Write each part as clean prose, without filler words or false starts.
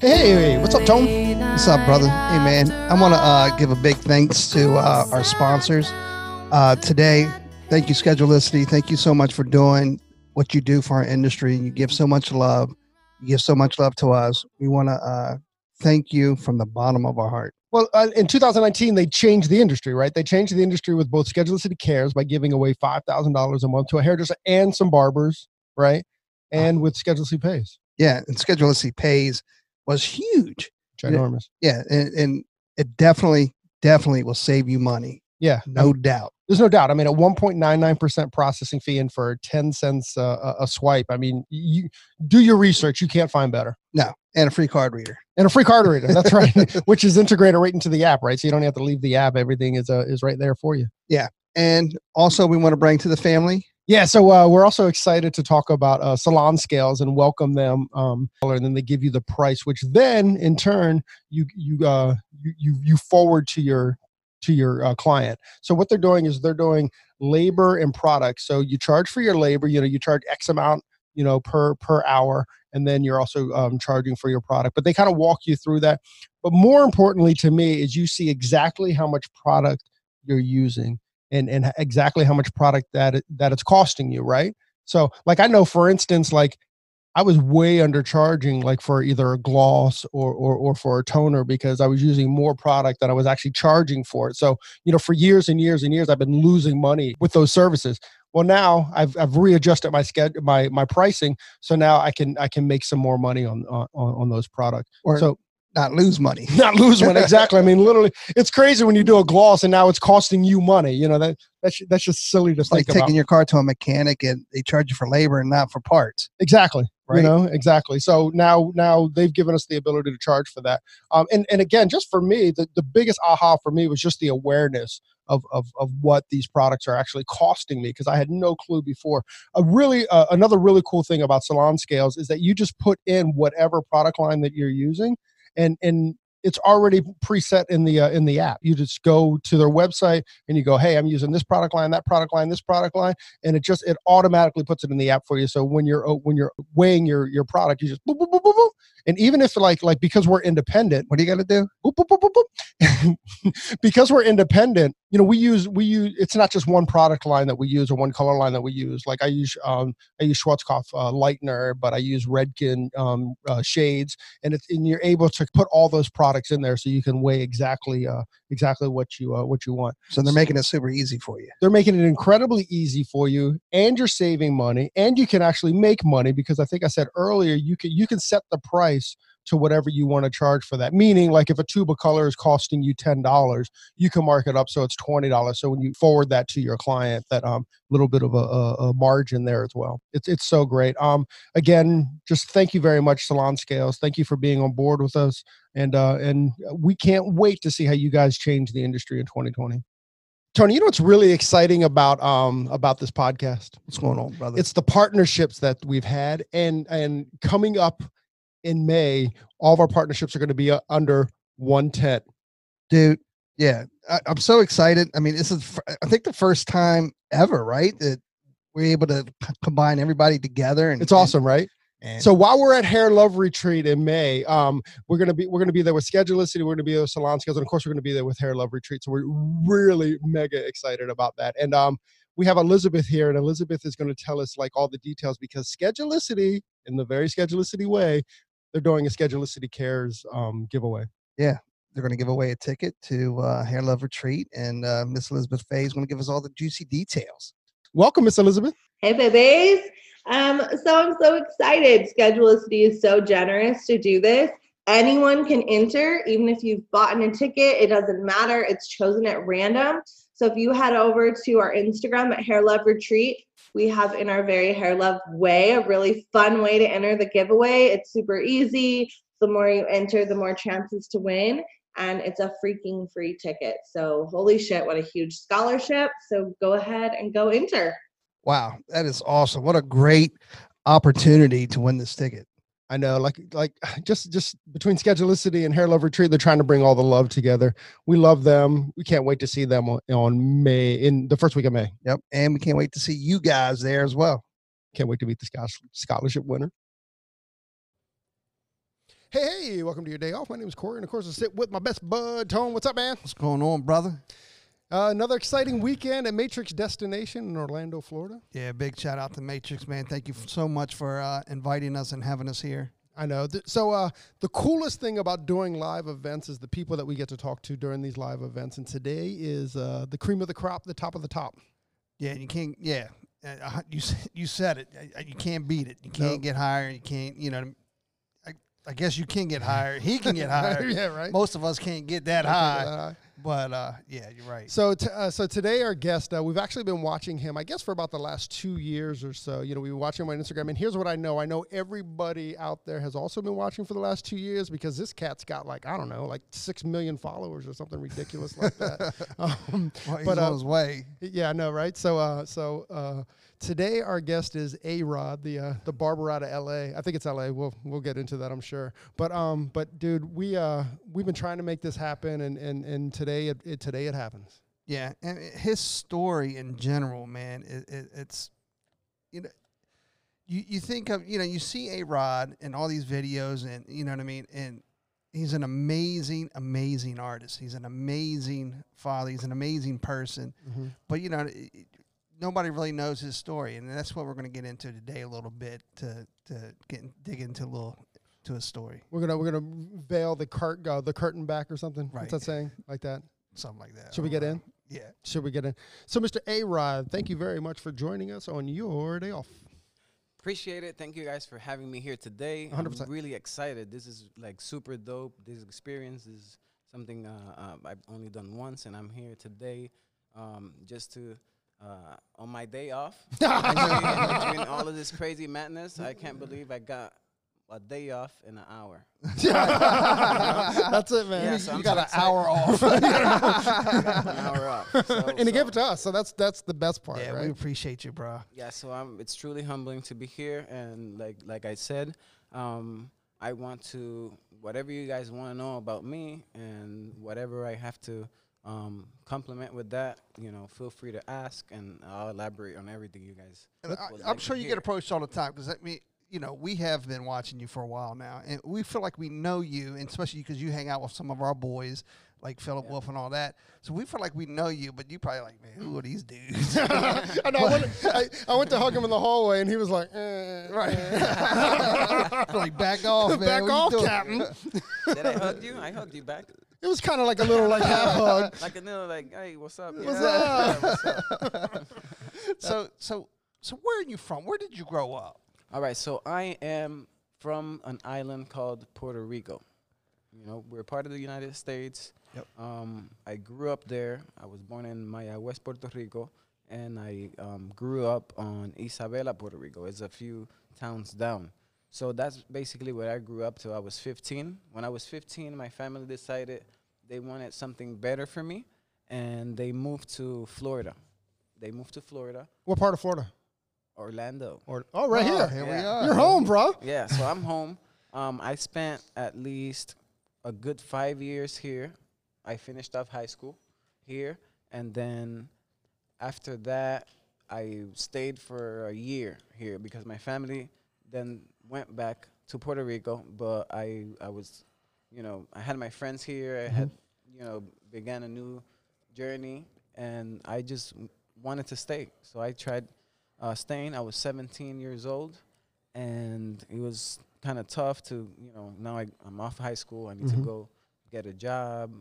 Hey, what's up, Tom? What's up, brother? Hey, man. I want to give a big thanks to our sponsors today. Thank you, Schedulicity. Thank you so much for doing what you do for our industry. You give so much love. You give so much love to us. We want to thank you from the bottom of our heart. Well, in 2019, they changed the industry, right? They changed the industry with both Schedulicity Cares by giving away $5,000 a month to a hairdresser and some barbers, right? And with Schedulicity Pays. Yeah, and Schedulicity Pays was huge. Ginormous. Yeah, and it definitely will save you money. Yeah. No doubt. There's no doubt. I mean, a 1.99% processing fee and for 10 cents a swipe. I mean, you do your research. You can't find better. No. And a free card reader. And a free card reader. That's right. Which is integrated right into the app, right? So you don't have to leave the app. Everything is right there for you. Yeah. And also we want to bring to the family. Yeah. So we're also excited to talk about Salon Scales and welcome them. And then they give you the price, which then in turn you forward to your client. So what they're doing is they're doing labor and products. So you charge for your labor, you charge X amount, per hour, and then you're also charging for your product, but they kind of walk you through that. But more importantly to me is you see exactly how much product you're using and exactly how much product that it's costing you. Right. So like, I know for instance, like I was way undercharging like for either a gloss or for a toner because I was using more product than I was actually charging for it. So, for years and years and years, I've been losing money with those services. Well, now I've readjusted my schedule, my pricing. So now I can make some more money on those products. Not lose money. Not lose money. Exactly. I mean, literally, it's crazy when you do a gloss and now it's costing you money. That's just silly to think about. Like taking your car to a mechanic and they charge you for labor and not for parts. Exactly. Right. Exactly. So now they've given us the ability to charge for that. And again, just for me, the biggest aha for me was just the awareness of what these products are actually costing me because I had no clue before. Another really cool thing about Salon Scales is that you just put in whatever product line that you're using. And it's already preset in the app. You just go to their website and you go, hey, I'm using this product line, that product line, this product line, and it automatically puts it in the app for you. So when you're weighing your product, you just boop, boop, boop, boop, boop. And even if like because we're independent, what do you got to do? Boop, boop, boop, boop, boop. Because we're independent, we use it's not just one product line that we use or one color line that we use. Like I use Schwarzkopf lightener, but I use Redken shades, and you're able to put all those products in there so you can weigh exactly what you want. So they're making it super easy for you. They're making it incredibly easy for you, and you're saving money, and you can actually make money because I think I said earlier you can set the price to whatever you want to charge for that. Meaning, like if a tube of color is costing you $10, you can mark it up so it's $20. So when you forward that to your client, that little bit of a margin there as well. It's so great. Again, just thank you very much, Salon Scales. Thank you for being on board with us, and we can't wait to see how you guys change the industry in 2020. Tony, what's really exciting about this podcast? What's going on, brother? It's the partnerships that we've had, and coming up in May, all of our partnerships are going to be under one tent. Dude, yeah. I'm so excited. I mean, this is, I think, the first time ever, right, that we're able to combine everybody together. And it's awesome, right? So while we're at Hair Love Retreat in May, we're gonna be there with Schedulicity, we're gonna be there with Salon Scales, and of course we're gonna be there with Hair Love Retreat. So we're really mega excited about that. And we have Elizabeth here, and Elizabeth is gonna tell us like all the details because Schedulicity, in the very Schedulicity way, they're doing a Schedulicity Cares giveaway. Yeah, they're going to give away a ticket to Hair Love Retreat, and Miss Elizabeth Faye is going to give us all the juicy details. Welcome, Miss Elizabeth. Hey, babies. So I'm so excited. Schedulicity is so generous to do this. Anyone can enter, even if you've bought a ticket. It doesn't matter. It's chosen at random. So if you head over to our Instagram at Hair Love Retreat, we have in our very Hair Love way, a really fun way to enter the giveaway. It's super easy. The more you enter, the more chances to win. And it's a freaking free ticket. So holy shit, what a huge scholarship. So go ahead and go enter. Wow, that is awesome. What a great opportunity to win this ticket. I know, like just between Schedulicity and Hair Love Retreat, they're trying to bring all the love together. We love them. We can't wait to see them on May, in the first week of May. Yep, and we can't wait to see you guys there as well. Can't wait to meet the scholarship winner. Hey, welcome to your day off. My name is Corey, and of course, I sit with my best bud, Tone. What's up, man? What's going on, brother? Another exciting weekend at Matrix Destination in Orlando, Florida. Yeah, big shout out to Matrix, man. Thank you so much for inviting us and having us here. I know. So the coolest thing about doing live events is the people that we get to talk to during these live events. And today is the cream of the crop, the top of the top. Yeah, you can't. Yeah, you said it. You can't beat it. You can't get higher. You can't. You know. I guess you can get higher. He can get higher. Yeah, right. Most of us can't get that high. But, yeah, you're right. So so today our guest, we've actually been watching him, I guess, for about the last 2 years or so. You know, we've been watching him on Instagram. And here's what I know. I know everybody out there has also been watching for the last 2 years because this cat's got, like, I don't know, like 6 million followers or something ridiculous like that. Well, he's on his way. Yeah, I know, right? So, today our guest is A-Rod, the barber out of L.A. I think it's L.A. We'll get into that, I'm sure. But dude, we've been trying to make this happen, and today it happens. Yeah, and his story in general, man, it's you know, you think of, you know, you see A-Rod in all these videos, and you know what I mean, and he's an amazing, amazing artist. He's an amazing father. He's an amazing person. Mm-hmm. But you know. Nobody really knows his story, and that's what we're going to get into today a little bit to dig into a little his story. We're gonna veil the curtain back or something. Right. What's that saying? Like that? Something like that. Should we get in? Yeah. Should we get in? So, Mr. A-Rod, thank you very much for joining us on your day off. Appreciate it. Thank you guys for having me here today. 100%. I'm really excited. This is like super dope. This experience is something I've only done once, and I'm here today just to. On my day off, between all of this crazy madness, I can't believe I got a day off in an hour. That's it, man. Yeah, so you got an hour off. An hour off. So, and he gave it to us, so that's the best part. Yeah, right? We appreciate you, bro. Yeah, so it's truly humbling to be here, and like I said, I want to whatever you guys want to know about me, and whatever I have to. Compliment with that, you know, feel free to ask, and I'll elaborate on everything you guys. I'm sure you get approached all the time, because I mean, you know, we have been watching you for a while now, and we feel like we know you, and especially because you hang out with some of our boys like Philip Wolf and all that. So we feel like we know you, but you probably like, man, who are these dudes? I went to hug him in the hallway, and he was like, right. Like, back off, man. Back off, Captain. Did I hug you? I hugged you back. It was kind of like a little, like, half hug. Like a little, like, hey, what's up? Yeah. What's up? So where are you from? Where did you grow up? All right, so I am from an island called Puerto Rico. You know, we're part of the United States. Yep. I grew up there. I was born in Mayagüez, Puerto Rico, and I grew up on Isabela, Puerto Rico. It's a few towns down. So that's basically where I grew up till I was 15. When I was 15, my family decided they wanted something better for me, and they moved to Florida. What part of Florida? Orlando. Here we are. You're home, bro. Yeah, so I'm home. I spent at least a good 5 years here. I finished off high school here, and then after that, I stayed for a year here because my family then went back to Puerto Rico, but I was, you know, I had my friends here. I had, you know, began a new journey, and I just wanted to stay. So I tried staying. I was 17 years old, and it was kind of tough to, you know, now I'm off high school. I need to go get a job.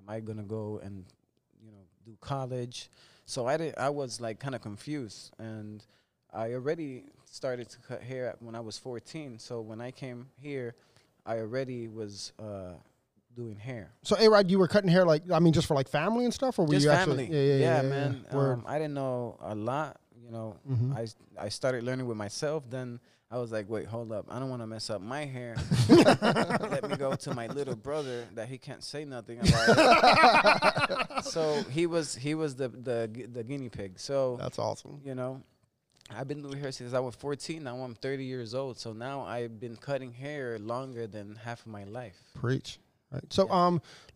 Am I going to go and, you know, do college? So I was, like, kind of confused, and I already started to cut hair when I was 14. So when I came here, I already was doing hair. So, A-Rod, you were cutting hair, like, I mean, just for, like, family and stuff? Or were just you family. Actually, yeah, man. Yeah. I didn't know a lot. You know, I started learning with myself. Then I was like, wait, hold up. I don't want to mess up my hair. Let me go to my little brother that he can't say nothing about. So he was the guinea pig. So that's awesome. You know. I've been doing hair since I was 14. Now I'm 30 years old. So now I've been cutting hair longer than half of my life. Preach. All right. So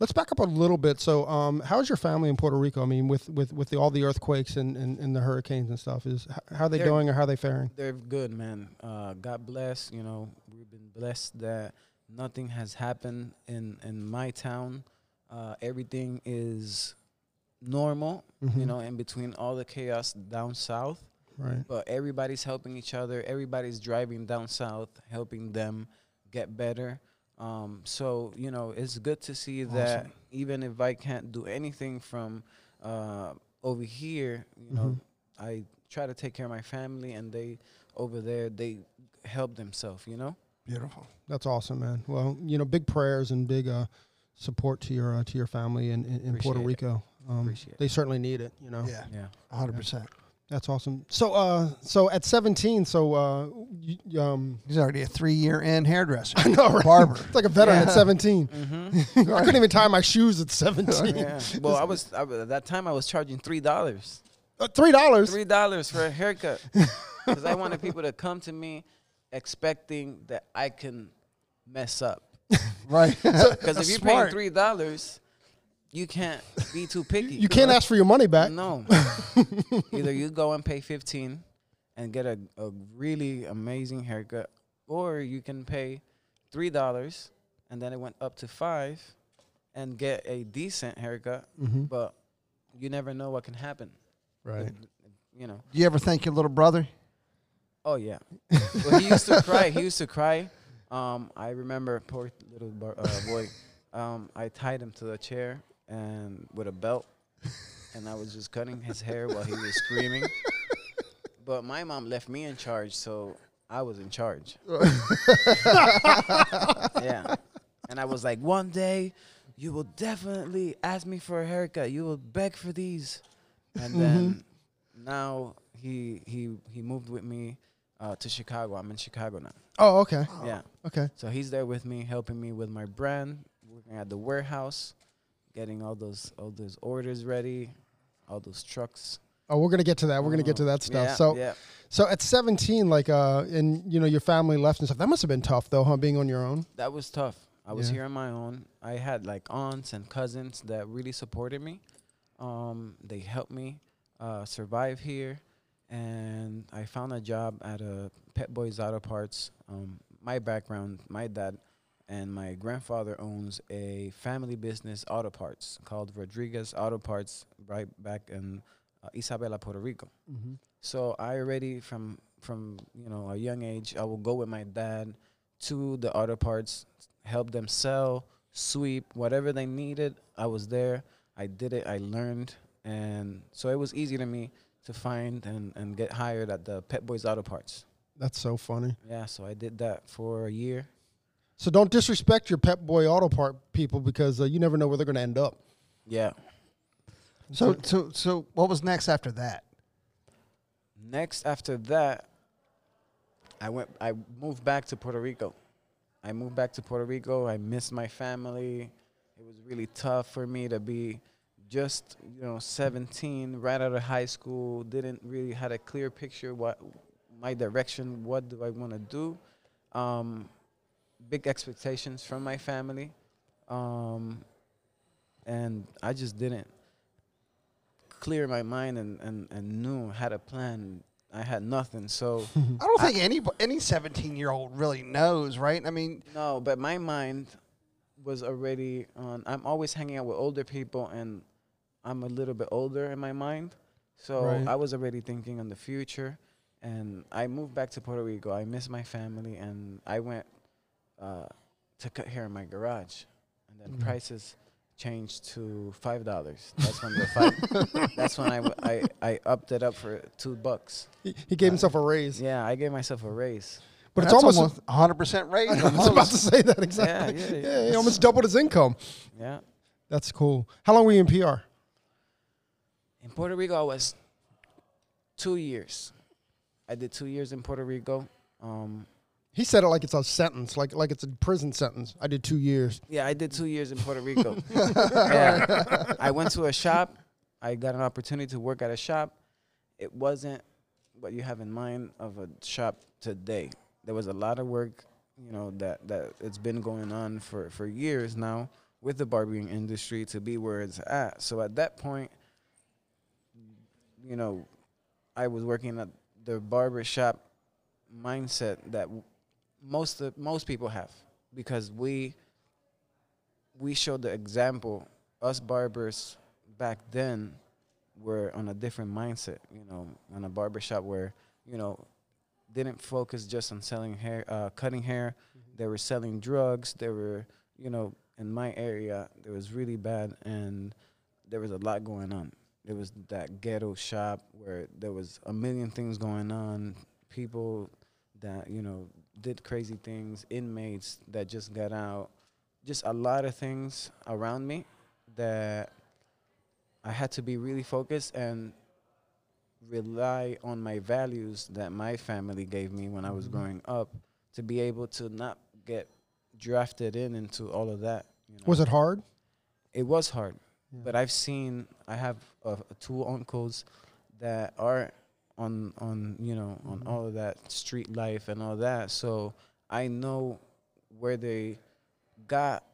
let's back up a little bit. So how's your family in Puerto Rico? I mean, with all the earthquakes and the hurricanes and stuff, how are they doing, or how are they faring? They're good, man. God bless. You know, we've been blessed that Nothing has happened in my town. Everything is normal, you know, in between all the chaos down south. Right. But everybody's helping each other. Everybody's driving down south, helping them get better. So, you know, it's good to see that even if I can't do anything from over here, you know, I try to take care of my family, and they over there, they help themselves, you know? Beautiful. That's awesome, man. Well, you know, big prayers and big support to your family in Puerto Rico. They certainly need it, you know? Yeah. 100%. That's awesome. So, so at 17, so he's already a 3-year-in hairdresser. I know, right? Barber. It's like a veteran at 17. I couldn't even tie my shoes at 17. Well, I was at that time. I was charging $3. $3. $3 for a haircut, because I wanted people to come to me expecting that I can mess up. Right. Because if you're paying $3. You can't be too picky. You can't ask for your money back. No. Either you go and pay $15 and get a really amazing haircut, or you can pay $3 and then it went up to $5 and get a decent haircut. But you never know what can happen. Right. You know. Do you ever thank your little brother? Oh yeah. Well, he used to cry. He used to cry. I remember poor little boy. I tied him to the chair and with a belt, and I was just cutting his hair while he was screaming. But my mom left me in charge, so I was in charge. And I was like, one day you will definitely ask me for a haircut. You will beg for these. And then now he moved with me to Chicago. I'm in Chicago now. Oh, okay. Yeah. Okay. So he's there with me, helping me with my brand, working at the warehouse, getting all those orders ready, all those trucks. Oh, we're gonna get to that. We're gonna get to that stuff. Yeah, so, so at 17, like, and you know, your family left and stuff. That must have been tough, though, huh? Being on your own. That was tough. I was here on my own. I had like aunts and cousins that really supported me. They helped me survive here, and I found a job at a Pet Boys Auto Parts. My background, my dad and my grandfather owns a family business auto parts called Rodriguez Auto Parts right back in Isabela, Puerto Rico. So I already, from you know, a young age, I will go with my dad to the auto parts, help them sell, sweep, whatever they needed. I was there. I did it. I learned. And so it was easy to me to find and get hired at the Pet Boys Auto Parts. That's so funny. Yeah, so I did that for a year. So don't disrespect your Pep Boy Auto Part people, because you never know where they're going to end up. Yeah. So what was next after that? Next after that, I moved back to Puerto Rico. I moved back to Puerto Rico. I missed my family. It was really tough for me to be just, you know, 17, right out of high school, didn't really had a clear picture what my direction, what do I want to do. Big expectations from my family, and I just didn't clear my mind and knew, had a plan. I had nothing, so I don't think any 17-year-old really knows, right? I mean, no, but my mind was already on. I'm always hanging out with older people, and I'm a little bit older in my mind, so I was already thinking on the future. And I moved back to Puerto Rico. I missed my family, and I went to cut hair in my garage, and then prices changed to $5. That's when that's when I upped it up for $2. He gave himself a raise. Yeah, I gave myself a raise. But it's almost 100% raise. I was about to say that exactly. Yeah, he almost doubled his income. Yeah, that's cool. How long were you in PR? In Puerto Rico, I was 2 years. I did 2 years in Puerto Rico. He said it like it's a sentence, like it's a prison sentence. I did 2 years. Yeah, I did 2 years in Puerto Rico. I went to a shop. I got an opportunity to work at a shop. It wasn't what you have in mind of a shop today. There was a lot of work, you know, that it's been going on for years now with the barbering industry to be where it's at. So at that point, you know, I was working at the barber shop mindset that most people have. because we showed the example. Us barbers back then were on a different mindset, you know, on a barbershop where, you know, didn't focus just on selling hair, cutting hair. Mm-hmm. They were selling drugs. They were, you know, in my area, it was really bad, and there was a lot going on. It was that ghetto shop where there was a million things going on, people that, you know, did crazy things, inmates that just got out, just a lot of things around me that I had to be really focused and rely on my values that my family gave me when I was growing up to be able to not get drafted into all of that. You know? Was it hard? It was hard. Yeah. But I've seen, I have two uncles that are on you know, on all of that street life and all that. So I know where they got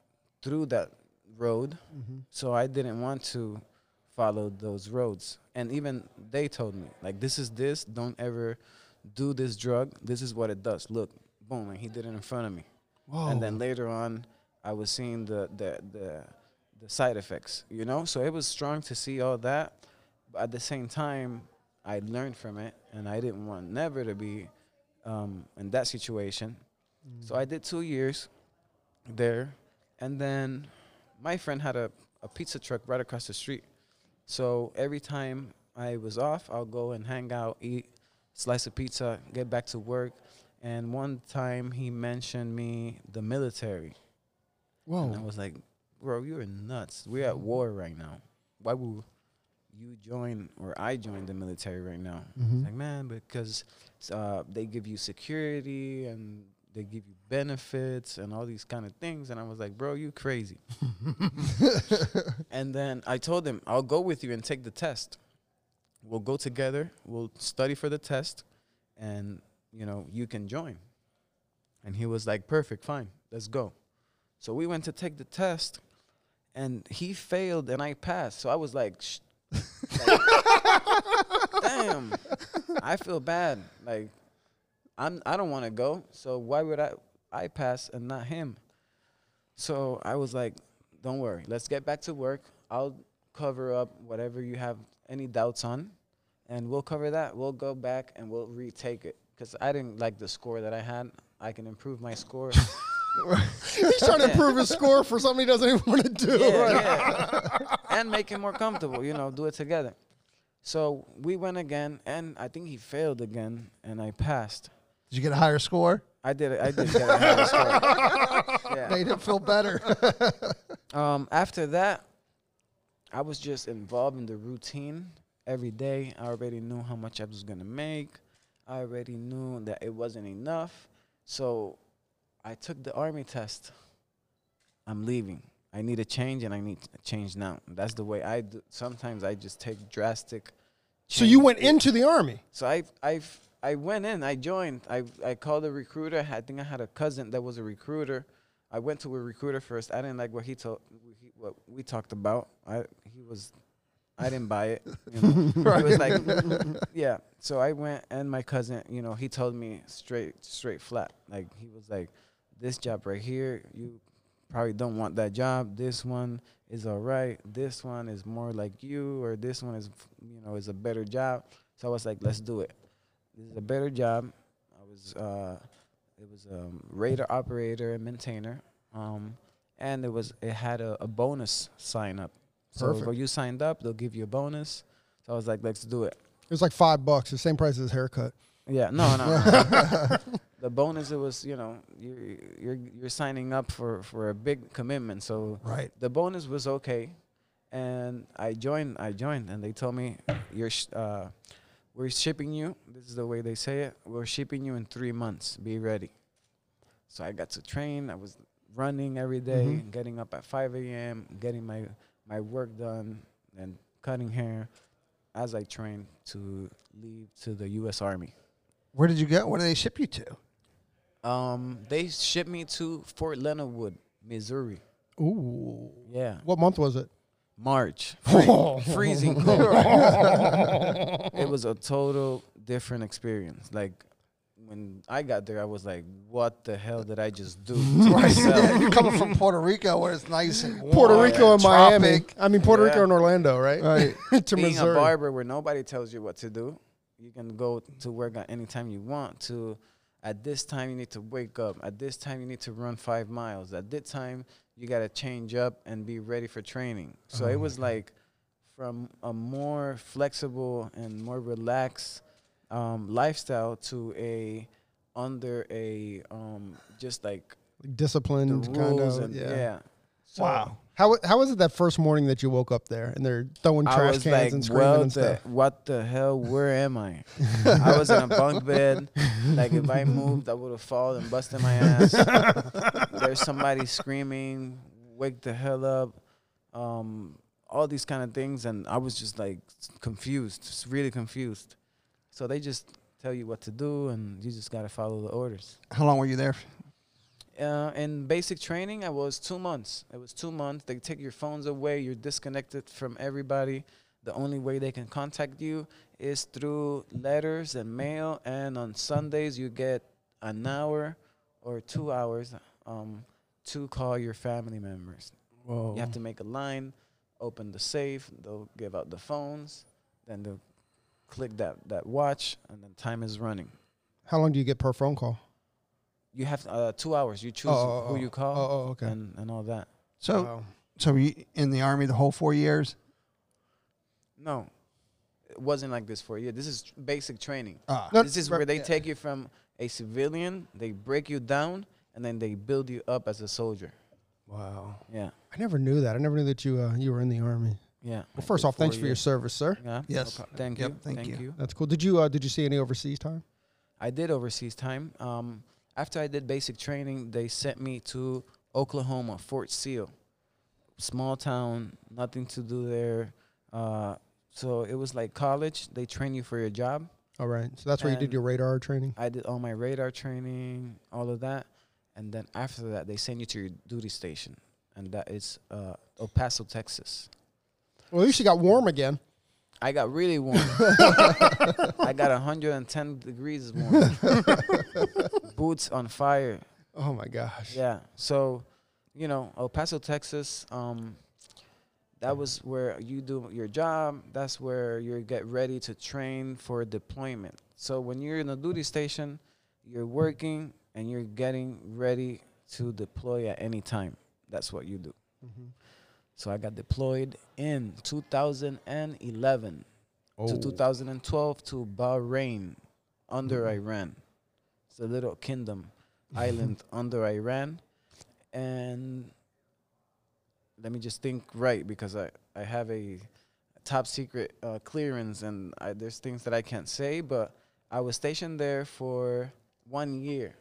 through that road. So I didn't want to follow those roads. And even they told me, like, this is this, don't ever do this drug. This is what it does. Look, boom, and he did it in front of me. Whoa. And then later on, I was seeing the side effects, you know? So it was strong to see all that. But at the same time, I learned from it, and I didn't want never to be in that situation. So I did 2 years there. And then my friend had a pizza truck right across the street. So every time I was off, I'll go and hang out, eat, slice of pizza, get back to work. And one time he mentioned me, the military. Whoa. And I was like, bro, you're nuts. We're at war right now. Why would you join or I join the military right now? It's like, man, because they give you security and they give you benefits and all these kind of things. And I was like, bro, you crazy. And then I told him, I'll go with you and take the test. We'll go together. We'll study for the test. And, you know, you can join. And he was like, perfect, fine, let's go. So we went to take the test. And he failed and I passed. So I was like, like damn, I feel bad. Like, I don't want to go, so why would I pass and not him? So I was like, don't worry. Let's get back to work. I'll cover up whatever you have any doubts on, and we'll cover that. We'll go back and we'll retake it because I didn't like the score that I had. I can improve my score. He's trying to improve his score for something he doesn't even want to do. Yeah, right? Yeah. And make him more comfortable, you know, do it together. So we went again, and I think he failed again, and I passed. Did you get a higher score? I did get a higher score. Yeah. Made him feel better. After that, I was just involved in the routine every day. I already knew how much I was going to make. I already knew that it wasn't enough. So I took the Army test. I'm leaving. I need a change, and I need a change now. That's the way I do. Sometimes I just take drastic change. So you went into the Army? So I went in. I joined. I called a recruiter. I think I had a cousin that was a recruiter. I went to a recruiter first. I didn't like what what we talked about. I didn't buy it. You know? Right. It was like, yeah. So I went, and my cousin, you know, he told me straight flat. Like, he was like, this job right here, you probably don't want that job. This one is all right. This one is more like you, or this one is, you know, is a better job. So I was like, let's do it. This is a better job. It was a radar operator and maintainer, and it had a bonus sign up. So if you signed up, they'll give you a bonus. So I was like, let's do it. It was like $5, the same price as his haircut. Yeah, no. The bonus, it was, you know, you're signing up for a big commitment. So right. The bonus was okay, and I joined, and they told me we're shipping you, this is the way they say it, we're shipping you in 3 months, be ready. So I got to train, I was running every day, getting up at 5 a.m., getting my work done, and cutting hair as I trained to leave to the U.S. Army. Where did you go? Where did they ship you to? They shipped me to Fort Leonard Wood, Missouri. Ooh. Yeah. What month was it? March. Freezing cold. It was a total different experience. Like, when I got there, I was like, what the hell did I just do? You're coming from Puerto Rico where it's nice and warm. Puerto Rico and Miami. I mean, Puerto Rico and Orlando, right? Right. To Being Missouri. A barber where nobody tells you what to do. You can go to work at any time you want to. At this time, you need to wake up. At this time, you need to run 5 miles. At this time, you got to change up and be ready for training. So it was like from a more flexible and more relaxed lifestyle to a under a just like disciplined kind of So wow. How was it that first morning that you woke up there and they're throwing trash cans and screaming and stuff? What the hell? Where am I? I was in a bunk bed. Like if I moved, I would have fallen and busted my ass. There's somebody screaming, wake the hell up, all these kind of things. And I was just like confused, just really confused. So they just tell you what to do and you just got to follow the orders. How long were you there? In basic training, I was 2 months. It was 2 months. They take your phones away. You're disconnected from everybody. The only way they can contact you is through letters and mail. And on Sundays, you get an hour or 2 hours to call your family members. Whoa. You have to make a line, open the safe. They'll give out the phones. Then they'll click that watch, and then time is running. How long do you get per phone call? You have 2 hours. You choose who you call and all that. So, so you in the Army the whole 4 years? No, it wasn't like this for a year. This is basic training. This is where they take you from a civilian, they break you down, and then they build you up as a soldier. Wow. Yeah. I never knew that. I never knew that you were in the Army. Yeah. Well, first off, thanks for your service, sir. Yeah. Yes. No thank you. Yep, thank you. That's cool. Did you see any overseas time? I did overseas time. After I did basic training, they sent me to Oklahoma, Fort Sill. Small town, nothing to do there. So it was like college. They train you for your job. All right. So that's where you did your radar training? I did all my radar training, all of that. And then after that, they send you to your duty station. And that is El Paso, Texas. Well, at least you got warm again. I got really warm. I got 110 degrees warm. Boots on fire. Oh, my gosh. Yeah. So, you know, El Paso, Texas, that was where you do your job. That's where you get ready to train for deployment. So when you're in a duty station, you're working and you're getting ready to deploy at any time. That's what you do. Mm-hmm. So I got deployed in 2011 to 2012 to Bahrain under Iran. It's a little kingdom, island under Iran. And let me just think right because I have a top secret clearance and there's things that I can't say, but I was stationed there for 1 year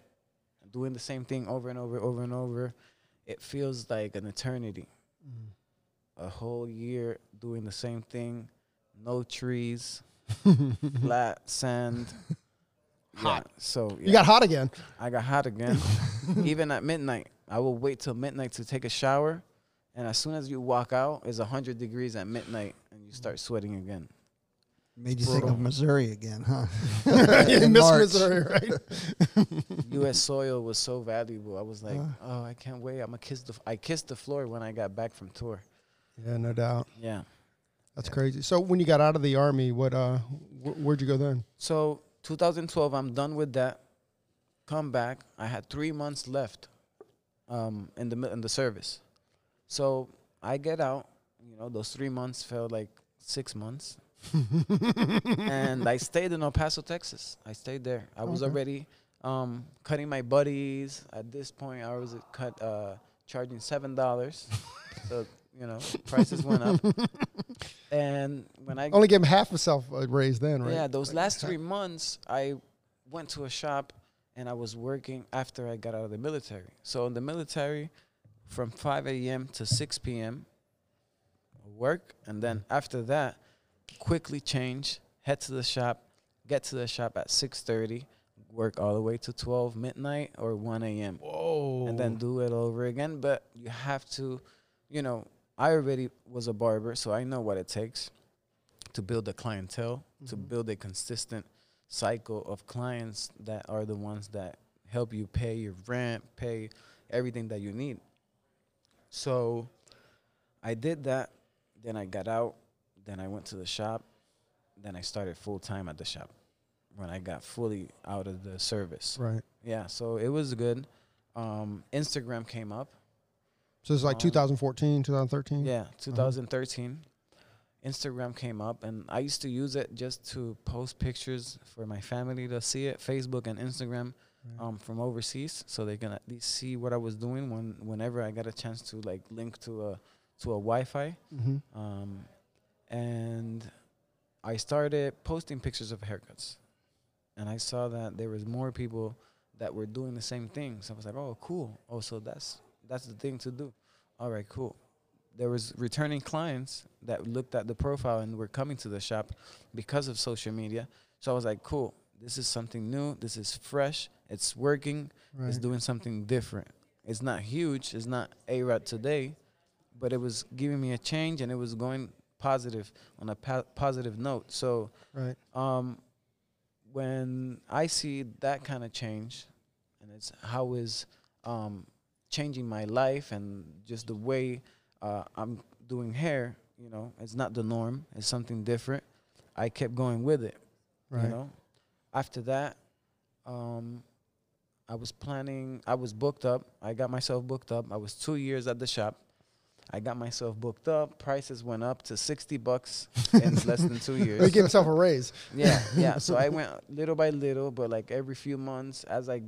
doing the same thing over and over, over and over. It feels like an eternity. Mm. A whole year doing the same thing, no trees, flat sand, hot. Yeah, so yeah. You got hot again. I got hot again. Even at midnight, I will wait till midnight to take a shower, and as soon as you walk out, it's 100 degrees at midnight, and you start sweating again. Made you think of Missouri again, huh? You miss Missouri, right? U.S. soil was so valuable. I was like, oh, I can't wait. I kissed the floor when I got back from tour. Yeah, no doubt. Yeah. That's crazy. So when you got out of the Army, what where'd you go then? So 2012, I'm done with that. Come back. I had 3 months left in the service. So I get out. You know, those 3 months felt like 6 months. And I stayed in El Paso, Texas. I stayed there. I was already cutting my buddies. At this point, I was charging $7. So... You know, prices went up. And when I... Only gave him half myself a raise then, right? Yeah, those last 3 months, I went to a shop and I was working after I got out of the military. So in the military, from 5 a.m. to 6 p.m., work. And then after that, quickly change, head to the shop, get to the shop at 6:30, work all the way to 12 midnight or 1 a.m. Whoa. And then do it over again. But you have to, you know... I already was a barber, so I know what it takes to build a clientele, to build a consistent cycle of clients that are the ones that help you pay your rent, pay everything that you need. So I did that, then I got out, then I went to the shop, then I started full-time at the shop when I got fully out of the service. Right. Yeah, so it was good. Instagram came up. So it's like 2014, 2013? Yeah, 2013. Instagram came up, and I used to use it just to post pictures for my family to see it, Facebook and Instagram. Right. From overseas, so they can at least see what I was doing whenever I got a chance to like link to a Wi-Fi. Mm-hmm. And I started posting pictures of haircuts, and I saw that there was more people that were doing the same thing. So I was like, oh, cool. Oh, so that's the thing to do. All right, cool. There was returning clients that looked at the profile and were coming to the shop because of social media. So I was like, cool. This is something new. This is fresh. It's working. Right. It's doing something different. It's not huge. It's not A-Rod today, but it was giving me a change, and it was going positive on a positive note. So right. When I see that kind of change, and it's how is changing my life and just the way I'm doing hair, you know, it's not the norm. It's something different. I kept going with it, right. You know. After that, I was planning, I was booked up. I got myself booked up. I was 2 years at the shop. I got myself booked up. Prices went up to $60 in less than 2 years. You gave yourself a raise. Yeah, yeah. So I went little by little, but like every few months as I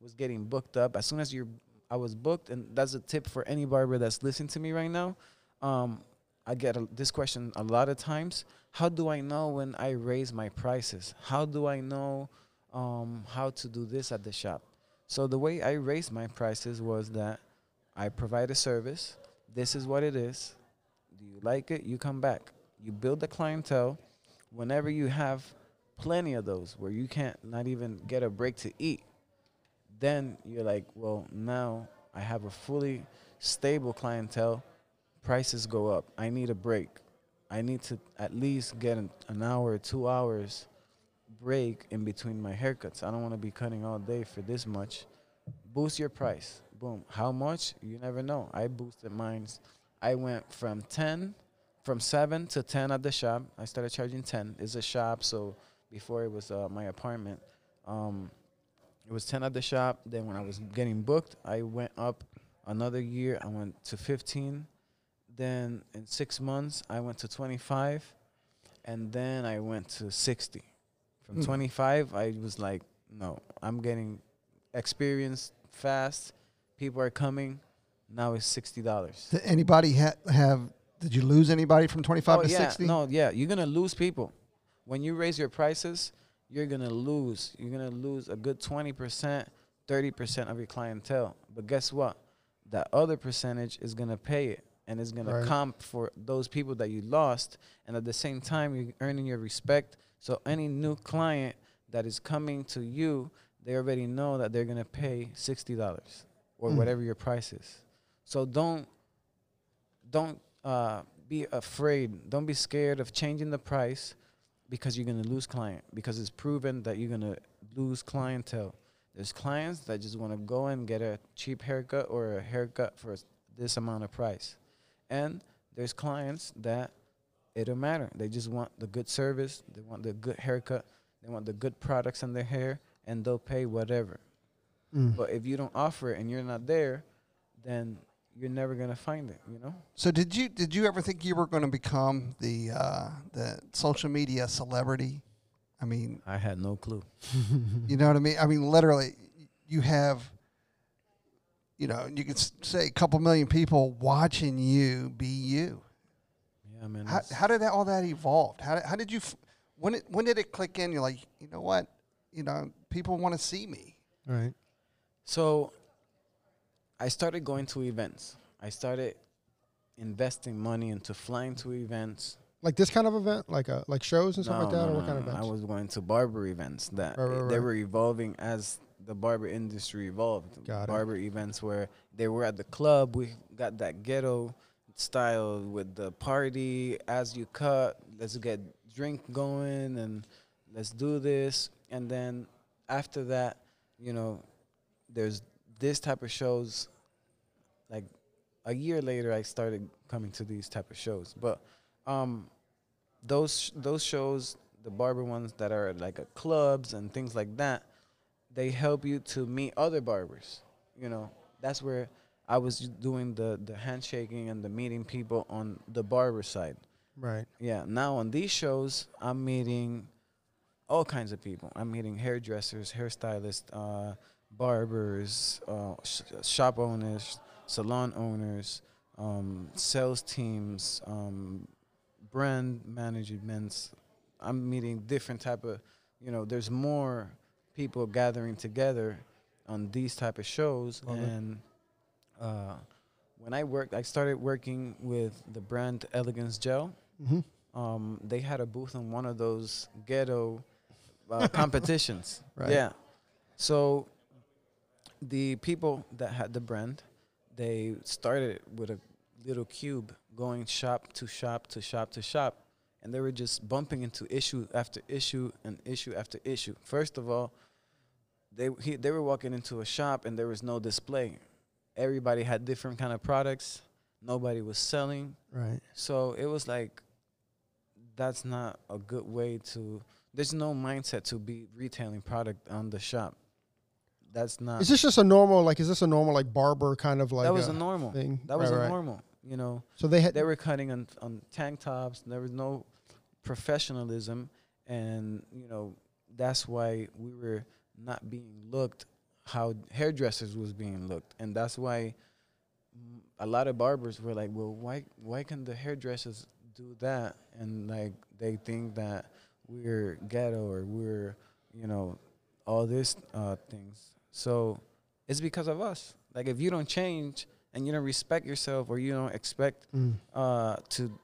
was getting booked up, as soon as I was booked, and that's a tip for any barber that's listening to me right now. I get this question a lot of times. How do I know when I raise my prices? How do I know how to do this at the shop? So the way I raised my prices was that I provide a service. This is what it is. Do you like it? You come back. You build the clientele. Whenever you have plenty of those where you can't not even get a break to eat, then you're like, well, now I have a fully stable clientele. Prices go up. I need a break. I need to at least get an hour, 2 hours break in between my haircuts. I don't want to be cutting all day for this much. Boost your price. Boom. How much? You never know. I boosted mine. I went from 7 to 10 at the shop. I started charging 10. It's a shop, so before it was my apartment. It was 10 at the shop. Then when I was getting booked, I went up another year. I went to 15. Then in 6 months, I went to 25, and then I went to 60. From 25, I was like, no, I'm getting experience fast. People are coming. Now it's $60. Did anybody did you lose anybody from 25 to 60? No, yeah. You're going to lose people. When you raise your prices, you're going to lose. You're going to lose a good 20%, 30% of your clientele. But guess what? That other percentage is going to pay it. And it's going to comp for those people that you lost. And at the same time, you're earning your respect. So any new client that is coming to you, they already know that they're going to pay $60 or whatever your price is. So don't be afraid. Don't be scared of changing the price because you're going to lose client. Because it's proven that you're going to lose clientele. There's clients that just want to go and get a cheap haircut or a haircut for this amount of price. And there's clients that it don't matter. They just want the good service. They want the good haircut. They want the good products in their hair, and they'll pay whatever. But if you don't offer it and you're not there, then you're never going to find it, you know? So did you ever think you were going to become the social media celebrity? I mean, I had no clue. You know what I mean? I mean, literally, you have... You know, you could say a couple million people watching you be you. Yeah, man. How did all that evolve? How did you, when did it click in? You're like, you know what? You know, people want to see me. Right. So I started going to events. I started investing money into flying to events. Like this kind of event? Like shows and stuff like that? No, or what kind of events? I was going to barber events that they were evolving as the barber industry evolved. Barber events where they were at the club. We got that ghetto style with the party as you cut. Let's get drink going and let's do this. And then after that, you know, there's this type of shows. Like a year later, I started coming to these type of shows. But those shows, the barber ones that are like at clubs and things like that, they help you to meet other barbers. You know, that's where I was doing the handshaking and the meeting people on the barber side. Right. Yeah. Now on these shows, I'm meeting all kinds of people. I'm meeting hairdressers, hairstylists, barbers, shop owners, salon owners, sales teams, brand managements. I'm meeting different type of, you know, there's more people gathering together on these type of shows. And when I started working with the brand Elegance Gel. Mm-hmm. They had a booth on one of those ghetto competitions. Right. Yeah. So the people that had the brand, they started with a little cube going shop to shop to shop to shop. And they were just bumping into issue after issue and issue after issue. First of all, they were walking into a shop and there was no display. Everybody had different kind of products. Nobody was selling. Right. So it was like, that's not a good way to, there's no mindset to be retailing product on the shop. That's not. Is this just a normal, like, is this a normal, like, barber kind of, like, that was a normal thing? That was a normal. You know, so they were cutting on tank tops. There was no professionalism, and you know that's why we were not being looked how hairdressers was being looked, and that's why a lot of barbers were like, "Well, why can the hairdressers do that?" And like they think that we're ghetto or we're, you know, all these things. So it's because of us. Like if you don't change and you don't respect yourself, or you don't expect to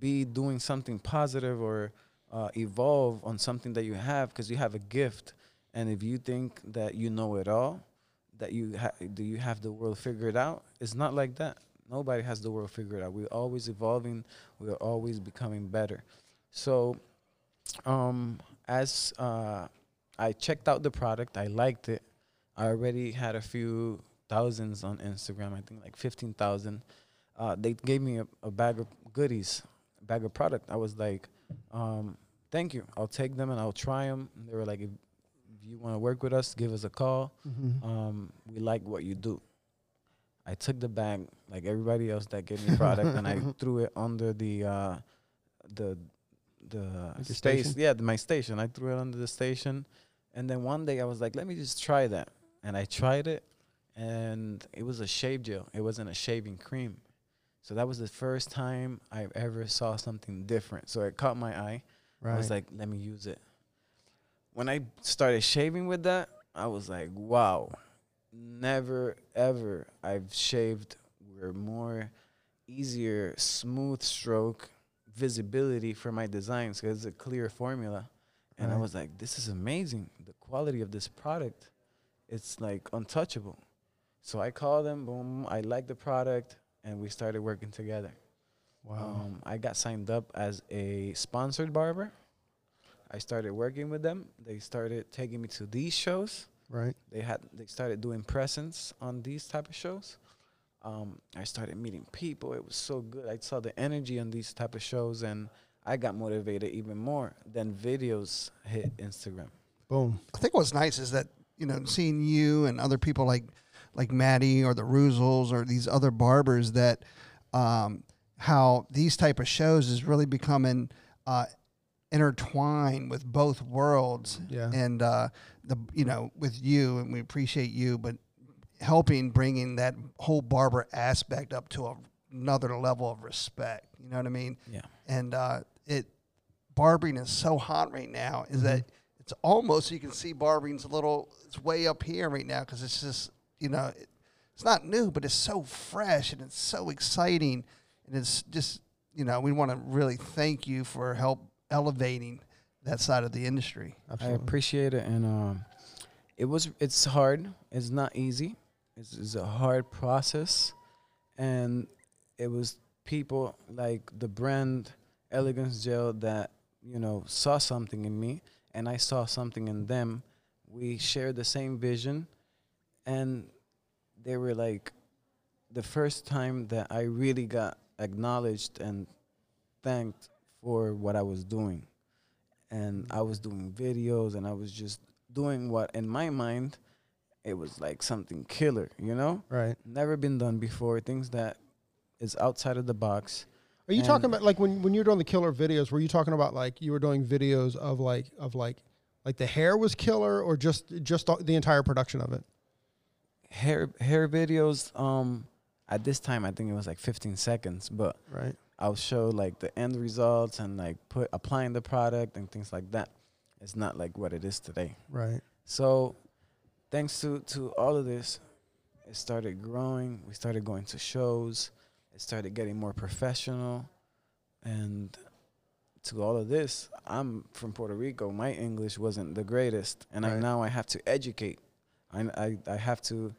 be doing something positive or evolve on something that you have, because you have a gift. And if you think that you know it all, that you have the world figured out, it's not like that. Nobody has the world figured out. We're always evolving. We're always becoming better. So as I checked out the product, I liked it. I already had a few thousands on Instagram, I think like 15,000. They gave me a bag of goodies, a bag of product. I was like, thank you. I'll take them and I'll try them. And they were like, if you want to work with us, give us a call. Mm-hmm. We like what you do. I took the bag, like everybody else that gave me product, and I threw it under the station. Yeah, my station. I threw it under the station. And then one day I was like, let me just try that. And I tried it. And it was a shave gel. It wasn't a shaving cream. So that was the first time I ever saw something different. So it caught my eye. Right. I was like, let me use it. When I started shaving with that, I was like, wow. Never, ever I've shaved where more easier, smooth stroke, visibility for my designs, because it's a clear formula. And right. I was like, this is amazing. The quality of this product, it's like untouchable. So I called them, boom, I liked the product, and we started working together. Wow. I got signed up as a sponsored barber. I started working with them. They started taking me to these shows. Right. They started doing presence on these type of shows. I started meeting people. It was so good. I saw the energy on these type of shows, and I got motivated even more. Then videos hit Instagram. Boom. I think what's nice is that, you know, seeing you and other people like Maddie or the Ruzels or these other barbers, that how these type of shows is really becoming intertwined with both worlds. Yeah. And you know, with you, and we appreciate you, but helping bringing that whole barber aspect up to another level of respect. You know what I mean? Yeah. And barbering is so hot right now. Is that it's almost, you can see barbering's a little, it's way up here right now, because it's just, you know, it's not new, but it's so fresh and it's so exciting. And it's just, you know, we want to really thank you for elevating that side of the industry. Absolutely. I appreciate it. And it's hard. It's not easy. It's a hard process. And it was people like the brand Elegance Gel that you know, saw something in me and I saw something in them. We shared the same vision, and they were like the first time that I really got acknowledged and thanked for what I was doing. And I was doing videos and I was just doing what in my mind it was like something killer, you know? Right. Never been done before, things that is outside of the box. Are you talking about like when you were doing the killer videos, were you talking about like you were doing videos of like the hair was killer, or just the entire production of it? Hair videos, at this time I think it was like 15 seconds, but right. I'll show like the end results and like applying the product and things like that. It's not like what it is today. Right. So thanks to all of this, it started growing. We started going to shows. It started getting more professional. And to all of this, I'm from Puerto Rico. My English wasn't the greatest. And right. Now I have to educate. I have to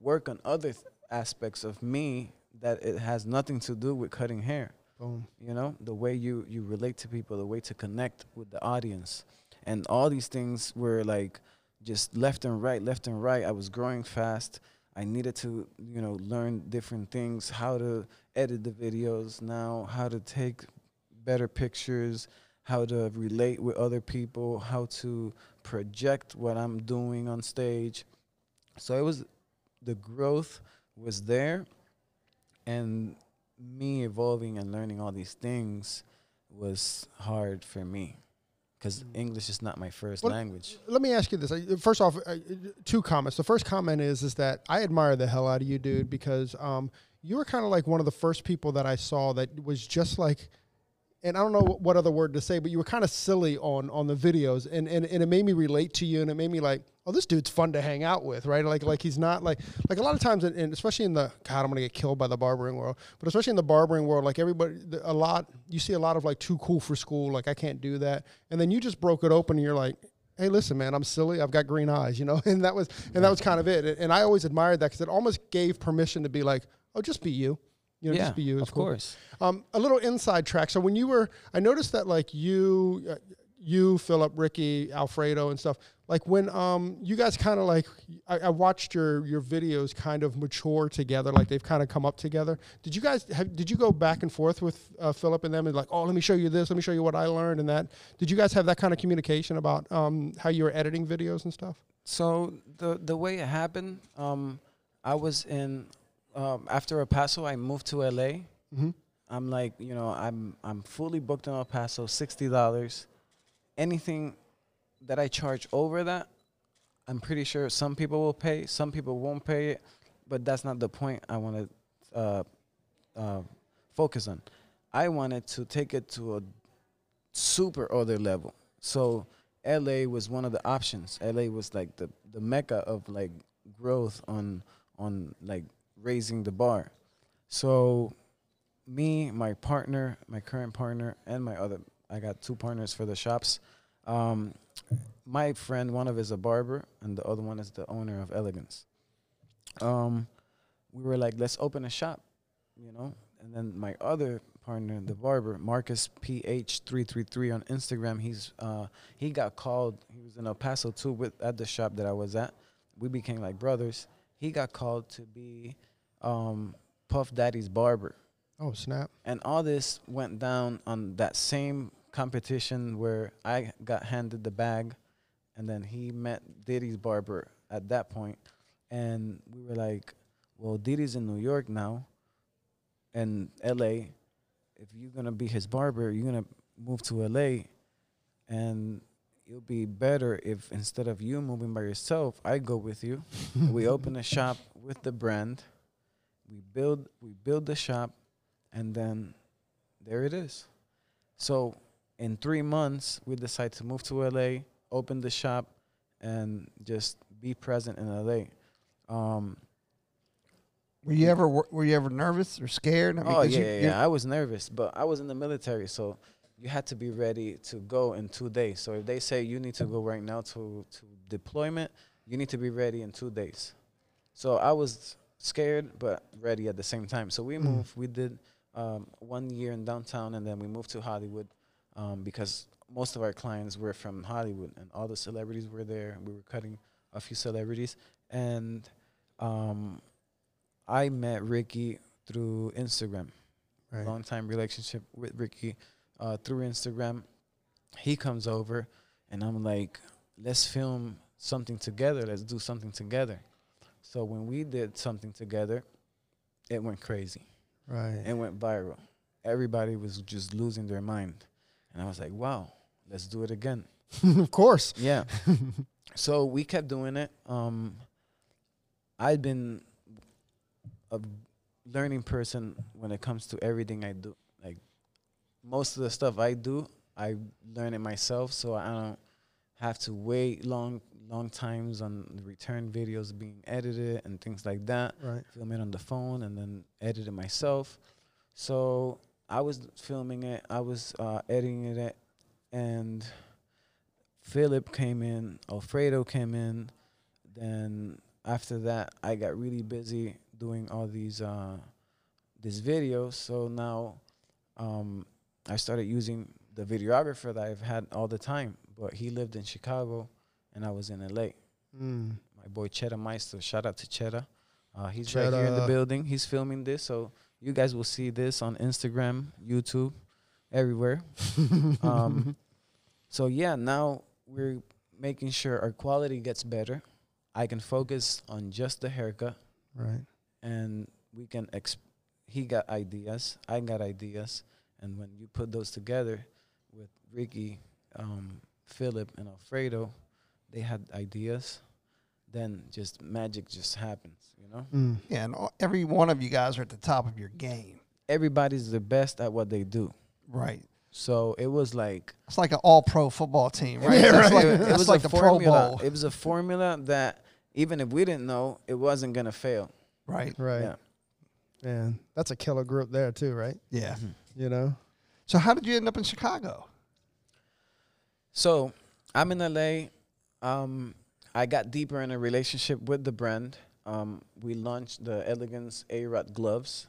work on other aspects of me that it has nothing to do with cutting hair. Boom. You know, the way you relate to people, the way to connect with the audience. And all these things were like just left and right, left and right. I was growing fast. I needed to, you know, learn different things, how to edit the videos now, how to take better pictures, how to relate with other people, how to project what I'm doing on stage. So it was, the growth was there. And me evolving and learning all these things was hard for me because English is not my first language. Let me ask you this. First off, two comments. The first comment is that I admire the hell out of you, dude, because you were kind of like one of the first people that I saw that was just like, and I don't know what other word to say, but you were kind of silly on the videos, and it made me relate to you, and it made me like, oh, this dude's fun to hang out with, right? Like he's not like a lot of times, and especially in the, God, I'm gonna get killed by the barbering world, but especially in the barbering world, like everybody, you see a lot of like too cool for school, like I can't do that. And then you just broke it open and you're like, hey, listen, man, I'm silly, I've got green eyes, you know? And that was kind of it. And I always admired that because it almost gave permission to be like, oh, just be you. You know, yeah, just be you. Of course. Cool. A little inside track. So when you were, I noticed that like you, Philip, Ricky, Alfredo and stuff, like when you guys kind of like, I watched your videos kind of mature together, like they've kind of come up together. Did you guys, did you go back and forth with Philip and them and like, oh, let me show you this, let me show you what I learned and that? Did you guys have that kind of communication about how you were editing videos and stuff? So the way it happened, I was in, after El Paso, I moved to LA. Mm-hmm. I'm like, you know, I'm fully booked in El Paso, $60. Anything that I charge over that, I'm pretty sure some people will pay, some people won't pay it, but that's not the point I want to focus on. I wanted to take it to a super other level. So LA was one of the options. LA was like the mecca of like growth on like raising the bar. So me, my partner, my current partner, and my other, I got two partners for the shops. My friend, one of is a barber, and the other one is the owner of Elegance. We were like, let's open a shop, you know? And then my other partner, the barber, Marcus PH333 on Instagram, he got called. He was in El Paso too at the shop that I was at. We became like brothers. He got called to be Puff Daddy's barber. Oh, snap. And all this went down on that same competition where I got handed the bag, and then he met Diddy's barber at that point. And we were like, well, Diddy's in New York now, and LA. If you're going to be his barber, you're going to move to LA, and it'll be better if instead of you moving by yourself, I go with you. We open a shop with the brand. We build the shop. And then there it is. So in 3 months, we decided to move to LA, open the shop, and just be present in LA. Were you ever nervous or scared? Oh, yeah. I was nervous, but I was in the military, so you had to be ready to go in 2 days. So if they say you need to go right now to deployment, you need to be ready in 2 days. So I was scared, but ready at the same time. So we moved. We did 1 year in downtown, and then we moved to Hollywood. because most of our clients were from Hollywood, and all the celebrities were there, and we were cutting a few celebrities. And I met Ricky through Instagram. Right. Long-time relationship with Ricky through Instagram. He comes over, and I'm like, let's film something together. Let's do something together. So when we did something together, it went crazy. Right. It went viral. Everybody was just losing their mind. And I was like, wow, let's do it again. Of course. Yeah. So we kept doing it. I've been a learning person when it comes to everything I do. Like, most of the stuff I do, I learn it myself, so I don't have to wait long times on the return videos being edited and things like that. Right. Film it on the phone and then edit it myself. So I was filming it, I was editing it, and Philip came in, Alfredo came in. Then after that, I got really busy doing all these videos. So now I started using the videographer that I've had all the time, but he lived in Chicago and I was in LA. Mm. My boy Cheddar Meister, shout out to Cheddar. He's Cheddar. Right here in the building. He's filming this, so you guys will see this on Instagram, YouTube, everywhere. So yeah, now we're making sure our quality gets better. I can focus on just the haircut. Right. And we can, he got ideas, I got ideas, and when you put those together with Ricky, Philip, and Alfredo, they had ideas, then just magic just happens, you know? Mm. Yeah, and every one of you guys are at the top of your game. Everybody's the best at what they do. Right. So it was like... It's like an all-pro football team, right? It was like the Pro Bowl. It was a formula that... Even if we didn't know, it wasn't going to fail. Right. Right. Yeah. Man, that's a killer group there too, right? Yeah. Mm-hmm. You know? So how did you end up in Chicago? So I'm in LA. I got deeper in a relationship with the brand. We launched the Elegance A-Rod gloves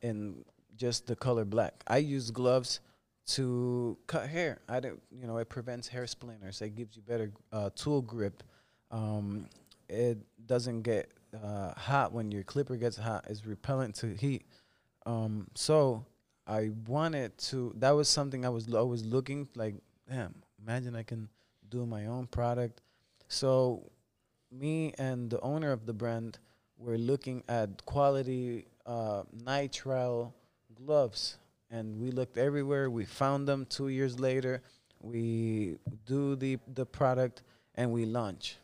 in just the color black. I use gloves to cut hair. I don't, you know, it prevents hair splinters. It gives you better tool grip. It doesn't get hot when your clipper gets hot. It's repellent to heat. So I wanted to, that was something I was always looking, like, damn, imagine I can do my own product. So me and the owner of the brand were looking at quality nitrile gloves, and we looked everywhere. We found them 2 years later. We do the product, and we launch.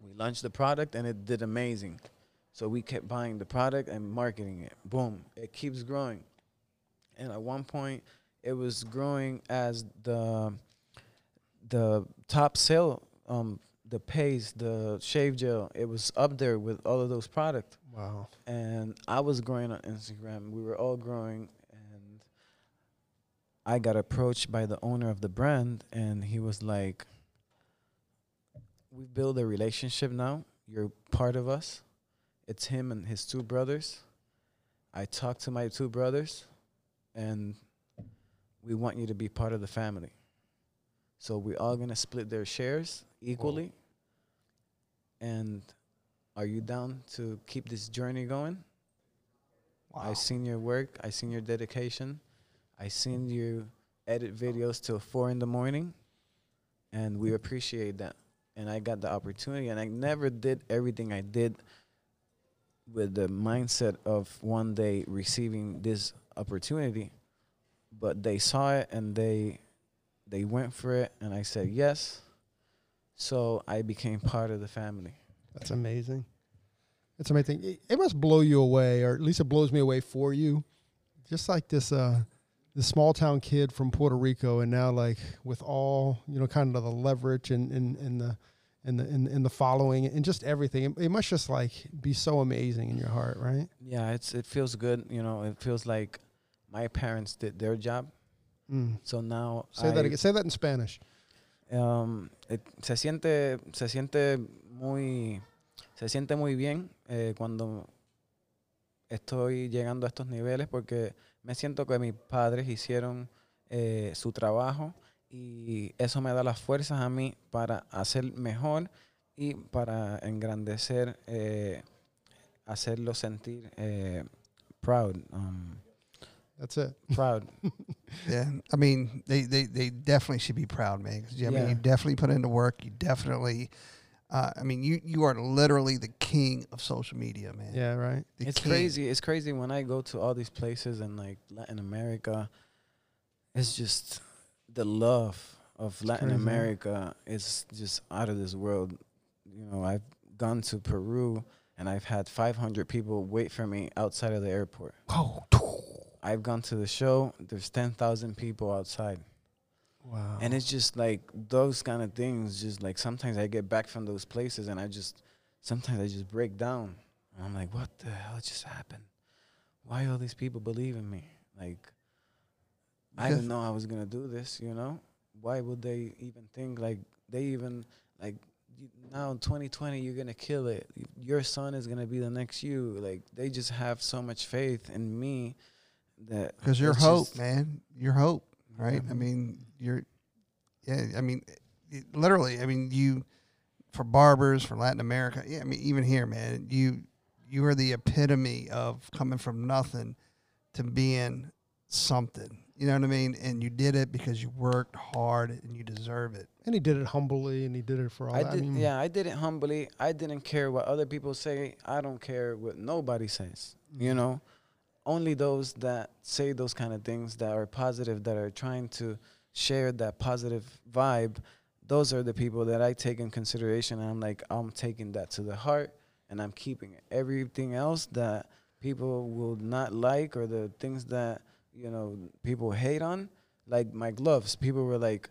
We launched the product, and it did amazing. So we kept buying the product and marketing it. Boom. It keeps growing. And at one point, it was growing as the top sale, the paste, the shave gel. It was up there with all of those products. Wow. And I was growing on Instagram. We were all growing. And I got approached by the owner of the brand, and he was like, we build a relationship now. You're part of us. It's him and his two brothers. I talked to my two brothers, and we want you to be part of the family. So we're all going to split their shares equally. Whoa. And are you down to keep this journey going? Wow. I've seen your work. I've seen your dedication. I've seen you edit videos till 4 in the morning, and we appreciate that. And I got the opportunity, and I never did everything I did with the mindset of one day receiving this opportunity, but they saw it, and they went for it, and I said yes, so I became part of the family. That's amazing. That's amazing. It must blow you away, or at least it blows me away for you. Just like this... the small-town kid from Puerto Rico, and now, like, with all, you know, kind of the leverage and the following and just everything, it must just, like, be so amazing in your heart, right? Yeah, it feels good. You know, it feels like my parents did their job. Mm. So now that again. Say that in Spanish. Se siente muy bien cuando estoy llegando a estos niveles porque me siento que mis padres hicieron su trabajo, y eso me da las fuerzas a mí para hacer mejor y para engrandecer, hacerlo sentir proud. That's it. Proud. Yeah. I mean, they definitely should be proud, man. 'Cause, I mean, you definitely put into work. You definitely, I mean, you are literally the king of social media, man. Yeah, right. It's crazy. It's crazy when I go to all these places in, like, Latin America. It's just the love of Latin America is just out of this world. You know, I've gone to Peru and I've had 500 people wait for me outside of the airport. Oh, I've gone to the show. There's 10,000 people outside. Wow. And it's just like those kind of things. Just like sometimes I get back from those places and I just, sometimes I just break down. And I'm like, what the hell just happened? Why all these people believe in me? Like, I didn't know I was going to do this, you know? Why would they even think, like, they even, like, now in 2020, you're going to kill it. Your son is going to be the next you. Like, they just have so much faith in me. Because you're hope, man. You're hope, right? I mean, you're, I mean, literally, I mean, you, for barbers, for Latin America, I mean, even here, man, you are the epitome of coming from nothing to being something. You know what I mean? And you did it because you worked hard and you deserve it. And he did it humbly and he did it for all that. I mean, yeah, I did it humbly. I didn't care what other people say. I don't care what nobody says, you know? Only those that say those kind of things that are positive, that are trying to share that positive vibe, those are the people that I take in consideration. And I'm like, I'm taking that to the heart and I'm keeping it. Everything else that people will not like, or the things that, you know, people hate on, like my gloves. People were like,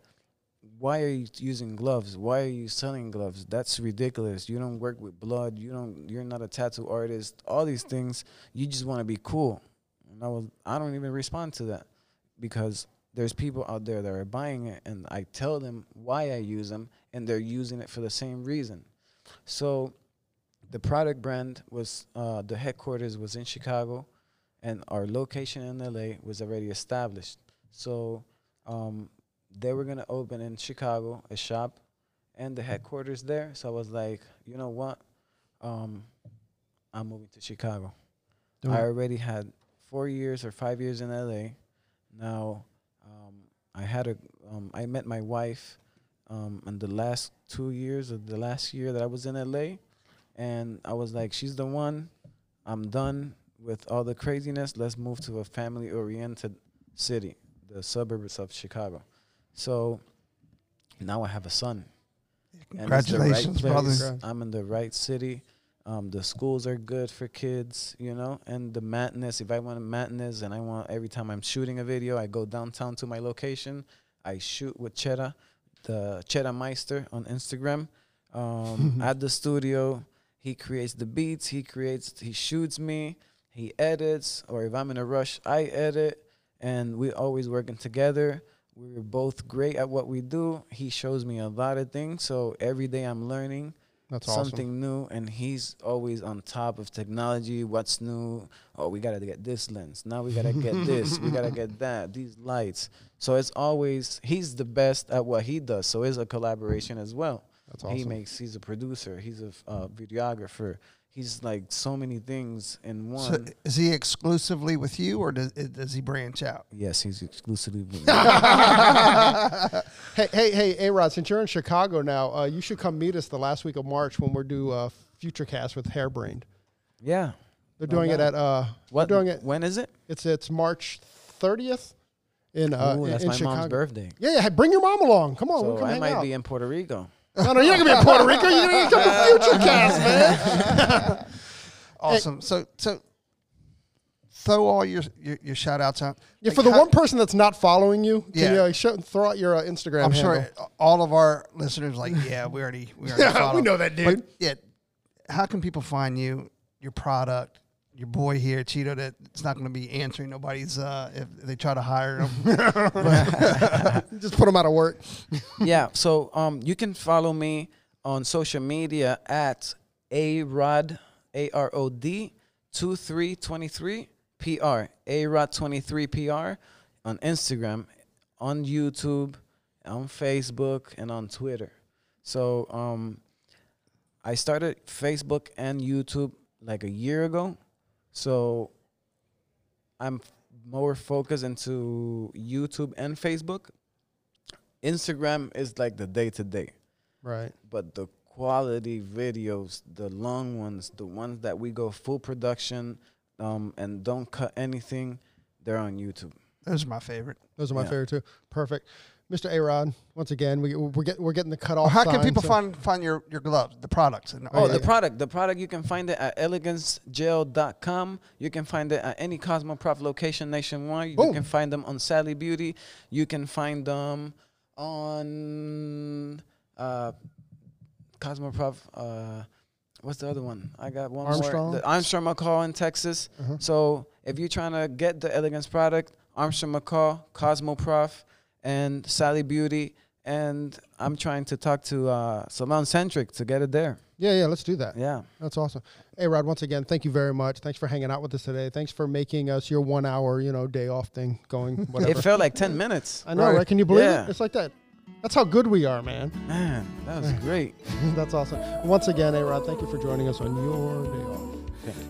why are you using gloves? Why are you selling gloves? That's ridiculous. You don't work with blood. You don't, you're not a tattoo artist. All these things, you just want to be cool. And I don't even respond to that, because there's people out there that are buying it, and I tell them why I use them, and they're using it for the same reason. So the product brand was, the headquarters was in Chicago, and our location in LA was already established. So they were gonna open in Chicago a shop and the headquarters there. So I was like, you know what? I'm moving to Chicago. I already had 4 years or 5 years in LA. Now I met my wife in the last 2 years of the last year that I was in LA, and I was like, she's the one. I'm done with all the craziness. Let's move to a family-oriented city, the suburbs of Chicago. So now I have a son. Congratulations, brother. I'm in the right city. The schools are good for kids, you know, and the madness. If I want a madness, and I want, every time I'm shooting a video, I go downtown to my location. I shoot with Cheddar, the Cheddar Meister on Instagram, at the studio. He creates the beats. He shoots me. He edits, or if I'm in a rush, I edit, and we're always working together. We're both great at what we do. He shows me a lot of things, so every day I'm learning something new, and he's always on top of technology, what's new. Oh, we got to get this lens. Now we got to get this. We got to get that, these lights. So it's always, he's the best at what he does, so it's a collaboration as well. That's awesome. He's a producer. He's a videographer. He's like so many things in one. So is he exclusively with you, or does he branch out? Yes, he's exclusively with me. Hey, A-Rod, since you're in Chicago now, you should come meet us the last week of March when we're doing FutureCast with Hairbrained. Yeah. They're doing it at... what? Doing it, when is it? It's March 30th. Ooh, that's in my Chicago. Mom's birthday. Yeah, bring your mom along. Come on, so we'll come hang out. Be in Puerto Rico. No, you're not going to be in Puerto Rico. You're going to come to FutureCast, man. Awesome. So throw all your shout-outs out. Yeah, like for the one person that's not following you, can you throw out your Instagram handle? I'm sure all of our listeners like, yeah, we already follow. We know that, dude. But, how can people find you, your product, your boy here, Cheeto, that it's not going to be answering nobody's if they try to hire him. Just put him out of work. Yeah, so you can follow me on social media at A-Rod, A-R-O-D, 2323 PR, A-Rod 23 PR on Instagram. on YouTube, on Facebook, and on Twitter. So I started Facebook and YouTube like a year ago. So I'm more focused into YouTube and Facebook. Instagram is like the day-to-day. Right. But the quality videos, the long ones, the ones that we go full production and don't cut anything, they're on YouTube. Those are my favorite. Those are my favorite too. Perfect. Mr. A-Rod, once again, we're getting the cutoff. How can people find your gloves, the products? And oh, the product you can find it at elegancegel.com. You can find it at any Cosmoprof location nationwide. You can find them on Sally Beauty. You can find them on Cosmoprof. What's the other one? I got one Armstrong. More. The Armstrong McCall in Texas. So if you're trying to get the Elegance product, Armstrong McCall, Cosmoprof, and Sally Beauty, and I'm trying to talk to Salon Centric to get it there. Yeah, let's do that. Yeah. That's awesome. A-Rod, once again, thank you very much. Thanks for hanging out with us today. Thanks for making us your 1 hour, day off thing going, whatever. It felt like 10 minutes. I know, right? Can you believe it? It's like that. That's how good we are, man. Man, that was great. That's awesome. Once again, A-Rod, thank you for joining us on your day off. Thank you.